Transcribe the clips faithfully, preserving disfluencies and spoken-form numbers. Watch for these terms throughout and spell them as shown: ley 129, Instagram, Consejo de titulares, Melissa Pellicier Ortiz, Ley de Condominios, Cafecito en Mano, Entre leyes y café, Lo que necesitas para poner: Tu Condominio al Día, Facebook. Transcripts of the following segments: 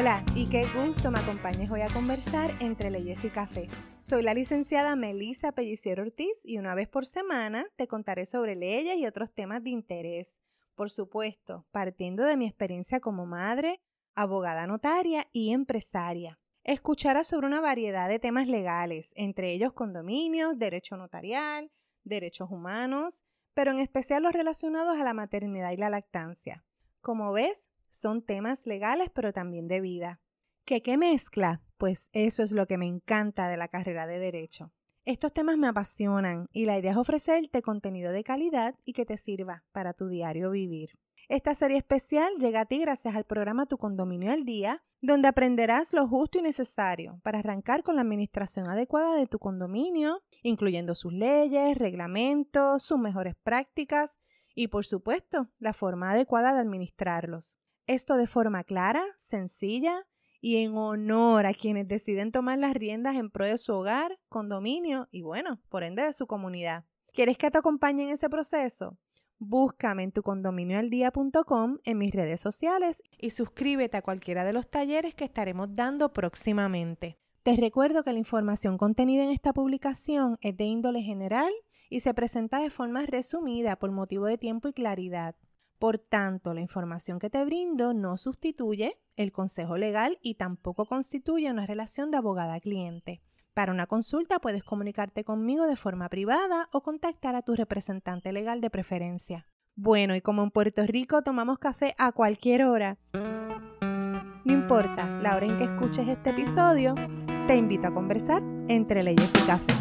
Hola y qué gusto me acompañes hoy a conversar entre leyes y café. Soy la licenciada Melissa Pellicier Ortiz y una vez por semana te contaré sobre leyes y otros temas de interés. Por supuesto, partiendo de mi experiencia como madre, abogada notaria y empresaria. Escucharás sobre una variedad de temas legales, entre ellos condominios, derecho notarial, derechos humanos, pero en especial los relacionados a la maternidad y la lactancia. Como ves, son temas legales, pero también de vida. ¿Qué, qué mezcla? Pues eso es lo que me encanta de la carrera de Derecho. Estos temas me apasionan y la idea es ofrecerte contenido de calidad y que te sirva para tu diario vivir. Esta serie especial llega a ti gracias al programa Tu Condominio al Día, donde aprenderás lo justo y necesario para arrancar con la administración adecuada de tu condominio, incluyendo sus leyes, reglamentos, sus mejores prácticas y, por supuesto, la forma adecuada de administrarlos. Esto de forma clara, sencilla y en honor a quienes deciden tomar las riendas en pro de su hogar, condominio y, bueno, por ende de su comunidad. ¿Quieres que te acompañe en ese proceso? Búscame en tu condominio al día punto com, en mis redes sociales y suscríbete a cualquiera de los talleres que estaremos dando próximamente. Te recuerdo que la información contenida en esta publicación es de índole general y se presenta de forma resumida por motivo de tiempo y claridad. Por tanto, la información que te brindo no sustituye el consejo legal y tampoco constituye una relación de abogada-cliente. Para una consulta puedes comunicarte conmigo de forma privada o contactar a tu representante legal de preferencia. Bueno, y como en Puerto Rico tomamos café a cualquier hora, no importa la hora en que escuches este episodio, te invito a conversar entre leyes y café.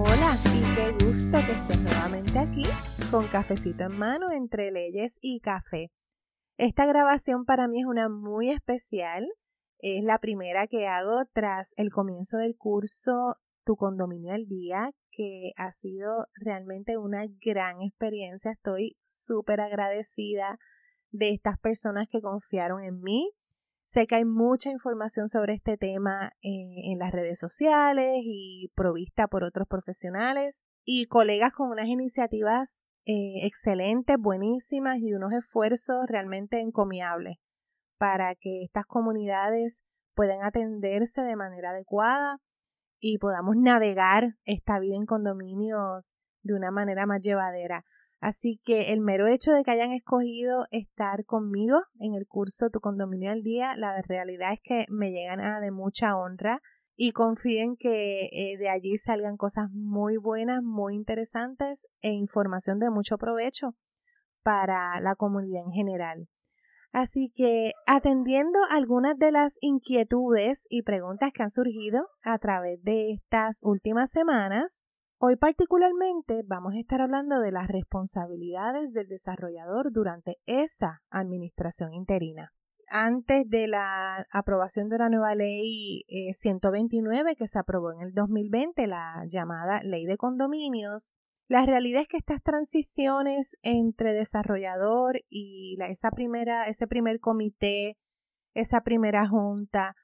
Hola y qué gusto que estés nuevamente aquí con Cafecito en Mano entre leyes y café. Esta grabación para mí es una muy especial, es la primera que hago tras el comienzo del curso Tu Condominio al Día, que ha sido realmente una gran experiencia. Estoy súper agradecida de estas personas que confiaron en mí. Sé que hay mucha información sobre este tema en, en las redes sociales y provista por otros profesionales y colegas con unas iniciativas Eh, excelentes, buenísimas y unos esfuerzos realmente encomiables para que estas comunidades puedan atenderse de manera adecuada y podamos navegar esta vida en condominios de una manera más llevadera. Así que el mero hecho de que hayan escogido estar conmigo en el curso Tu Condominio al Día, la realidad es que me llegan a de mucha honra y confíen que eh, de allí salgan cosas muy buenas, muy interesantes e información de mucho provecho para la comunidad en general. Así que atendiendo algunas de las inquietudes y preguntas que han surgido a través de estas últimas semanas, hoy particularmente vamos a estar hablando de las responsabilidades del desarrollador durante esa administración interina. Antes de la aprobación de la nueva ley eh, ciento veintinueve que se aprobó en el dos mil veinte, la llamada Ley de Condominios, la realidad es que estas transiciones entre desarrollador y la, esa primera, ese primer comité, esa primera junta,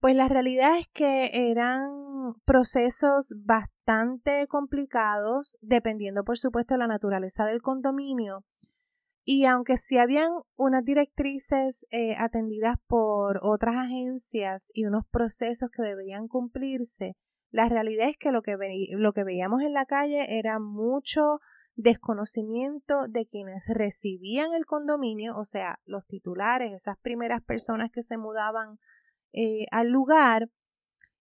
pues la realidad es que eran procesos bastante complicados, dependiendo por supuesto de la naturaleza del condominio. Y aunque sí habían unas directrices eh, atendidas por otras agencias y unos procesos que debían cumplirse, la realidad es que lo que, ve, lo que veíamos en la calle era mucho desconocimiento de quienes recibían el condominio, o sea, los titulares, esas primeras personas que se mudaban eh, al lugar.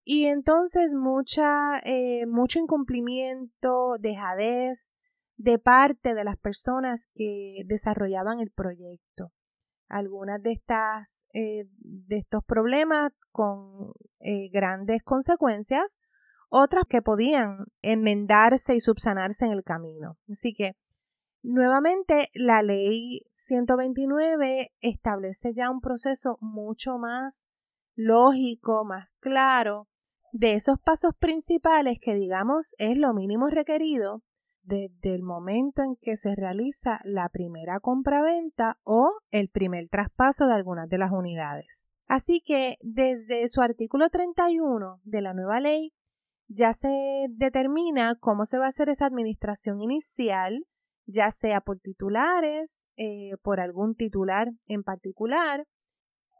Y entonces mucha, eh, mucho incumplimiento, dejadez de parte de las personas que desarrollaban el proyecto. Algunas de estas eh, de estos problemas con eh, grandes consecuencias, otras que podían enmendarse y subsanarse en el camino. Así que, nuevamente, la ley ciento veintinueve establece ya un proceso mucho más lógico, más claro, de esos pasos principales que, digamos, es lo mínimo requerido desde el momento en que se realiza la primera compraventa o el primer traspaso de algunas de las unidades. Así que desde su artículo treinta y uno de la nueva ley ya se determina cómo se va a hacer esa administración inicial ya sea por titulares, eh, por algún titular en particular,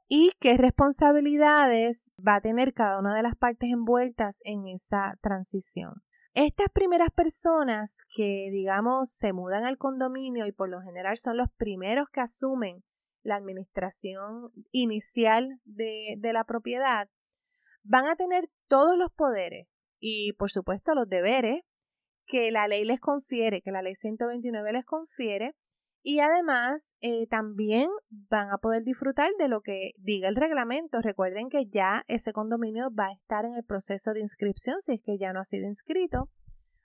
y qué responsabilidades va a tener cada una de las partes envueltas en esa transición. Estas primeras personas que, digamos, se mudan al condominio y por lo general son los primeros que asumen la administración inicial de, de la propiedad, van a tener todos los poderes y, por supuesto, los deberes que la ley les confiere, que la ley ciento veintinueve les confiere, y además eh, también van a poder disfrutar de lo que diga el reglamento. Recuerden que ya ese condominio va a estar en el proceso de inscripción si es que ya no ha sido inscrito.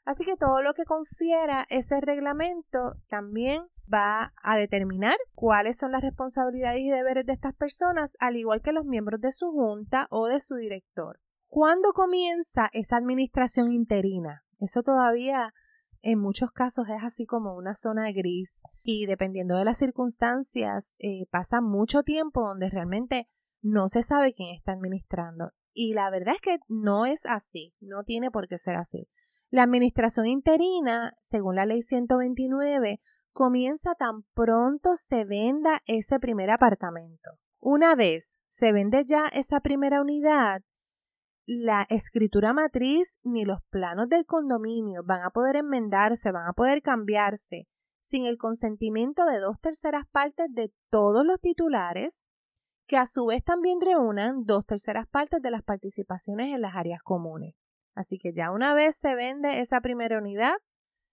Así que todo lo que confiera ese reglamento también va a determinar cuáles son las responsabilidades y deberes de estas personas, al igual que los miembros de su junta o de su director. ¿Cuándo comienza esa administración interina? Eso todavía en muchos casos es así como una zona gris y dependiendo de las circunstancias eh, pasa mucho tiempo donde realmente no se sabe quién está administrando. Y la verdad es que no es así, no tiene por qué ser así. La administración interina, según la ley ciento veintinueve, comienza tan pronto se venda ese primer apartamento. Una vez se vende ya esa primera unidad, la escritura matriz ni los planos del condominio van a poder enmendarse, van a poder cambiarse sin el consentimiento de dos terceras partes de todos los titulares, que a su vez también reúnan dos terceras partes de las participaciones en las áreas comunes. Así que ya una vez se vende esa primera unidad,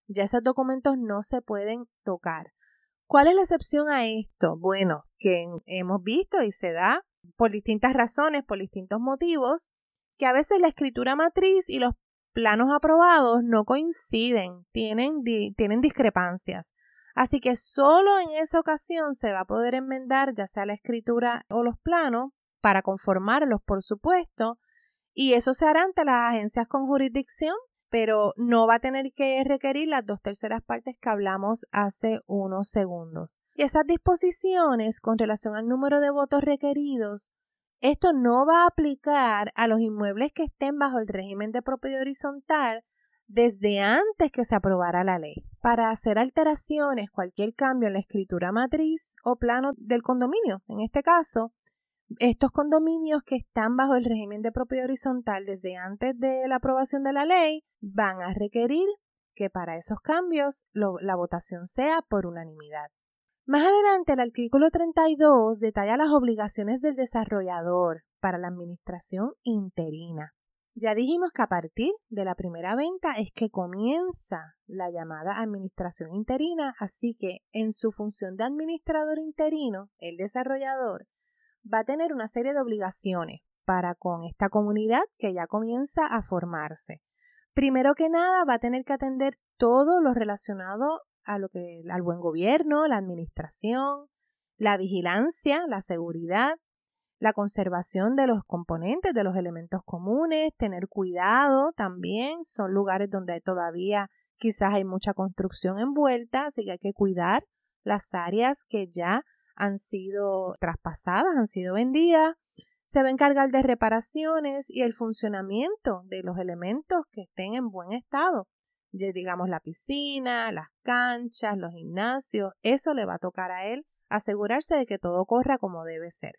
ya esos documentos no se pueden tocar. ¿Cuál es la excepción a esto? Bueno, que hemos visto y se da por distintas razones, por distintos motivos, que a veces la escritura matriz y los planos aprobados no coinciden, tienen, di- tienen discrepancias. Así que solo en esa ocasión se va a poder enmendar ya sea la escritura o los planos para conformarlos, por supuesto, y eso se hará ante las agencias con jurisdicción, pero no va a tener que requerir las dos terceras partes que hablamos hace unos segundos. Y esas disposiciones con relación al número de votos requeridos, esto no va a aplicar a los inmuebles que estén bajo el régimen de propiedad horizontal desde antes que se aprobara la ley. Para hacer alteraciones, cualquier cambio en la escritura matriz o plano del condominio, en este caso, estos condominios que están bajo el régimen de propiedad horizontal desde antes de la aprobación de la ley van a requerir que para esos cambios lo, la votación sea por unanimidad. Más adelante, el artículo treinta y dos detalla las obligaciones del desarrollador para la administración interina. Ya dijimos que a partir de la primera venta es que comienza la llamada administración interina, así que en su función de administrador interino, el desarrollador va a tener una serie de obligaciones para con esta comunidad que ya comienza a formarse. Primero que nada, va a tener que atender todo lo relacionado a lo que, al buen gobierno, la administración, la vigilancia, la seguridad, la conservación de los componentes, de los elementos comunes, tener cuidado también, son lugares donde todavía quizás hay mucha construcción envuelta, así que hay que cuidar las áreas que ya han sido traspasadas, han sido vendidas, se va a encargar de reparaciones y el funcionamiento de los elementos que estén en buen estado, ya digamos la piscina, las canchas, los gimnasios, eso le va a tocar a él asegurarse de que todo corra como debe ser.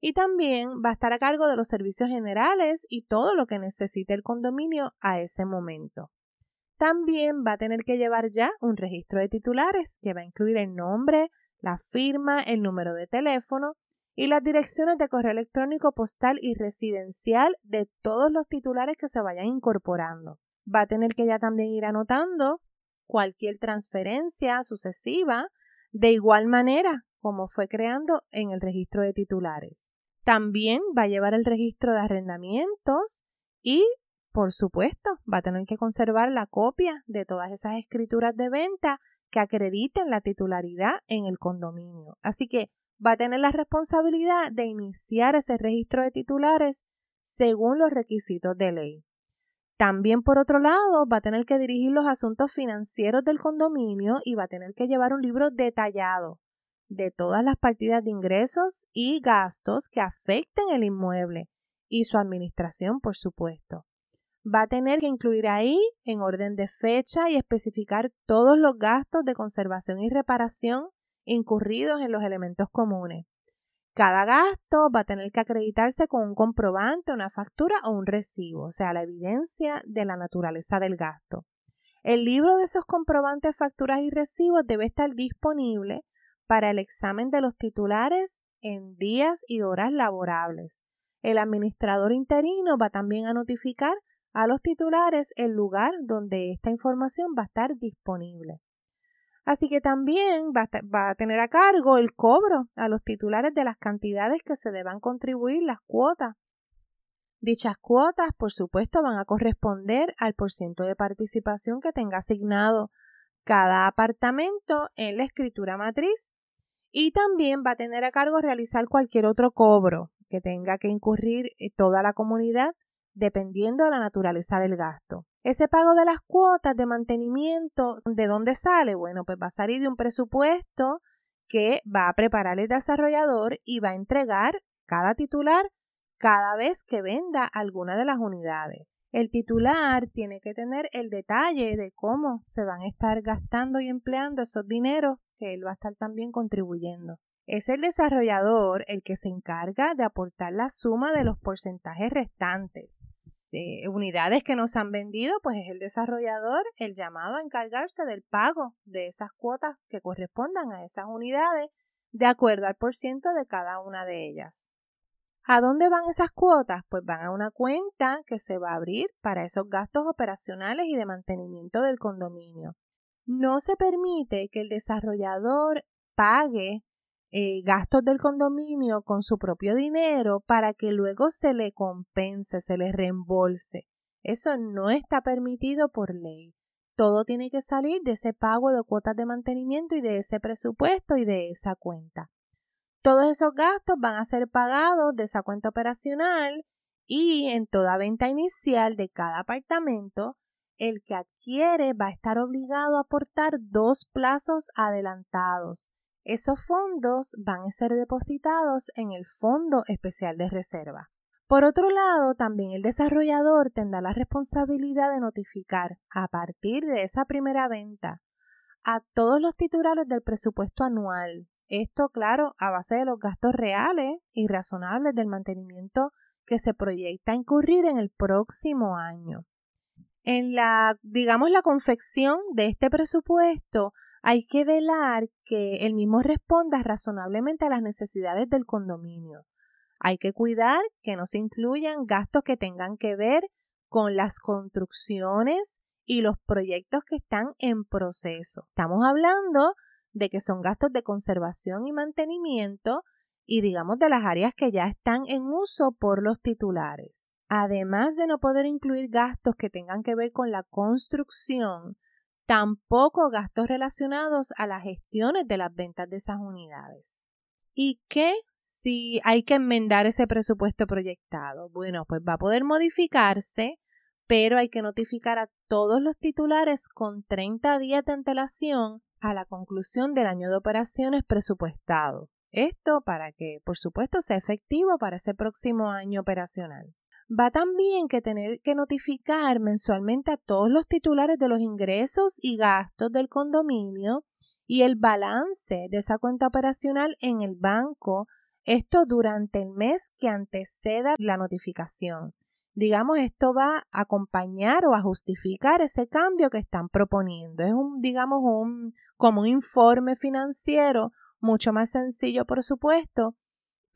Y también va a estar a cargo de los servicios generales y todo lo que necesite el condominio a ese momento. También va a tener que llevar ya un registro de titulares que va a incluir el nombre, la firma, el número de teléfono y las direcciones de correo electrónico, postal y residencial de todos los titulares que se vayan incorporando. Va a tener que ya también ir anotando cualquier transferencia sucesiva de igual manera como fue creando en el registro de titulares. También va a llevar el registro de arrendamientos y, por supuesto, va a tener que conservar la copia de todas esas escrituras de venta que acrediten la titularidad en el condominio. Así que va a tener la responsabilidad de iniciar ese registro de titulares según los requisitos de ley. También, por otro lado, va a tener que dirigir los asuntos financieros del condominio y va a tener que llevar un libro detallado de todas las partidas de ingresos y gastos que afecten el inmueble y su administración, por supuesto. va a tener que incluir ahí, en orden de fecha, y especificar todos los gastos de conservación y reparación incurridos en los elementos comunes. Cada gasto va a tener que acreditarse con un comprobante, una factura o un recibo, o sea, la evidencia de la naturaleza del gasto. El libro de esos comprobantes, facturas y recibos debe estar disponible para el examen de los titulares en días y horas laborables. El administrador interino va también a notificar a los titulares el lugar donde esta información va a estar disponible. Así que también va a, t- va a tener a cargo el cobro a los titulares de las cantidades que se deban contribuir, las cuotas. Dichas cuotas, por supuesto, van a corresponder al porcentaje de participación que tenga asignado cada apartamento en la escritura matriz, y también va a tener a cargo realizar cualquier otro cobro que tenga que incurrir toda la comunidad dependiendo de la naturaleza del gasto. Ese pago de las cuotas de mantenimiento, ¿de dónde sale? Bueno, pues va a salir de un presupuesto que va a preparar el desarrollador y va a entregar cada titular cada vez que venda alguna de las unidades. El titular tiene que tener el detalle de cómo se van a estar gastando y empleando esos dineros que él va a estar también contribuyendo. Es el desarrollador el que se encarga de aportar la suma de los porcentajes restantes. De unidades que nos han vendido, pues es el desarrollador el llamado a encargarse del pago de esas cuotas que correspondan a esas unidades de acuerdo al porciento de cada una de ellas. ¿A dónde van esas cuotas? Pues van a una cuenta que se va a abrir para esos gastos operacionales y de mantenimiento del condominio. No se permite que el desarrollador pague Eh, gastos del condominio con su propio dinero para que luego se le compense, se le reembolse. Eso no está permitido por ley. Todo tiene que salir de ese pago de cuotas de mantenimiento y de ese presupuesto y de esa cuenta. Todos esos gastos van a ser pagados de esa cuenta operacional, y en toda venta inicial de cada apartamento, el que adquiere va a estar obligado a aportar dos plazos adelantados. Esos fondos van a ser depositados en el Fondo Especial de Reserva. Por otro lado, también el desarrollador tendrá la responsabilidad de notificar, a partir de esa primera venta, a todos los titulares del presupuesto anual. Esto, claro, a base de los gastos reales y razonables del mantenimiento que se proyecta incurrir en el próximo año. En la, digamos, la confección de este presupuesto, hay que velar que el mismo responda razonablemente a las necesidades del condominio. Hay que cuidar que no se incluyan gastos que tengan que ver con las construcciones y los proyectos que están en proceso. Estamos hablando de que son gastos de conservación y mantenimiento y, digamos, de las áreas que ya están en uso por los titulares. Además de no poder incluir gastos que tengan que ver con la construcción, tampoco gastos relacionados a las gestiones de las ventas de esas unidades. ¿Y qué si hay que enmendar ese presupuesto proyectado? Bueno, pues va a poder modificarse, pero hay que notificar a todos los titulares con treinta días de antelación a la conclusión del año de operaciones presupuestado. Esto para que, por supuesto, sea efectivo para ese próximo año operacional. Va también que tener que notificar mensualmente a todos los titulares de los ingresos y gastos del condominio y el balance de esa cuenta operacional en el banco, esto durante el mes que anteceda la notificación. Digamos, esto va a acompañar o a justificar ese cambio que están proponiendo. Es un, digamos, un, como un informe financiero, mucho más sencillo, por supuesto,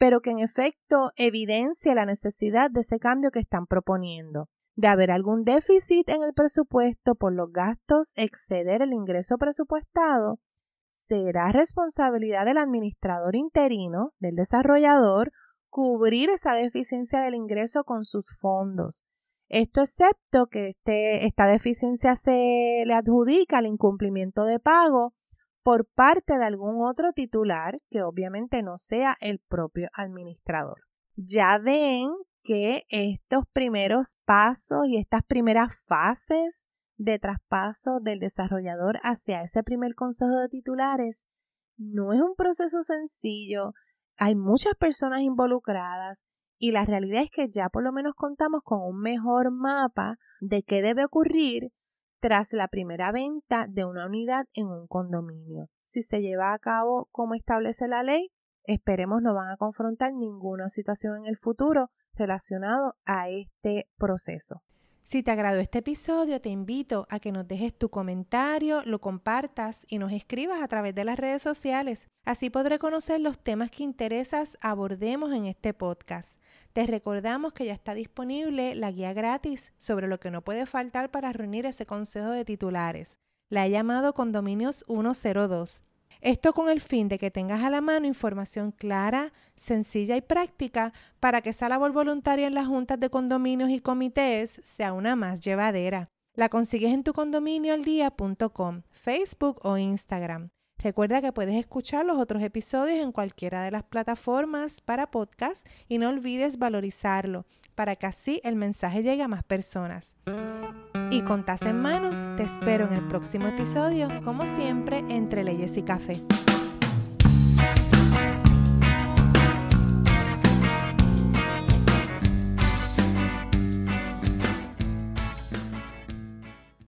pero que en efecto evidencia la necesidad de ese cambio que están proponiendo. De haber algún déficit en el presupuesto por los gastos exceder el ingreso presupuestado, será responsabilidad del administrador interino, del desarrollador, cubrir esa deficiencia del ingreso con sus fondos. Esto excepto que este, esta deficiencia se le adjudica al incumplimiento de pago por parte de algún otro titular que obviamente no sea el propio administrador. Ya ven que estos primeros pasos y estas primeras fases de traspaso del desarrollador hacia ese primer consejo de titulares no es un proceso sencillo. Hay muchas personas involucradas Y la realidad es que ya por lo menos contamos con un mejor mapa de qué debe ocurrir tras la primera venta de una unidad en un condominio. Si se lleva a cabo como establece la ley, esperemos no van a confrontar ninguna situación en el futuro relacionado a este proceso. Si te agradó este episodio, te invito a que nos dejes tu comentario, lo compartas y nos escribas a través de las redes sociales. Así podré conocer los temas que interesas abordemos en este podcast. Te recordamos que ya está disponible la guía gratis sobre lo que no puede faltar para reunir ese consejo de titulares. La he llamado Condominios ciento dos. Esto con el fin de que tengas a la mano información clara, sencilla y práctica para que esa labor voluntaria en las juntas de condominios y comités sea una más llevadera. La consigues en tu condominio al día punto com, Facebook o Instagram. Recuerda que puedes escuchar los otros episodios en cualquiera de las plataformas para podcast y no olvides valorizarlo para que así el mensaje llegue a más personas. Y con taza en mano, te espero en el próximo episodio, como siempre, entre leyes y café.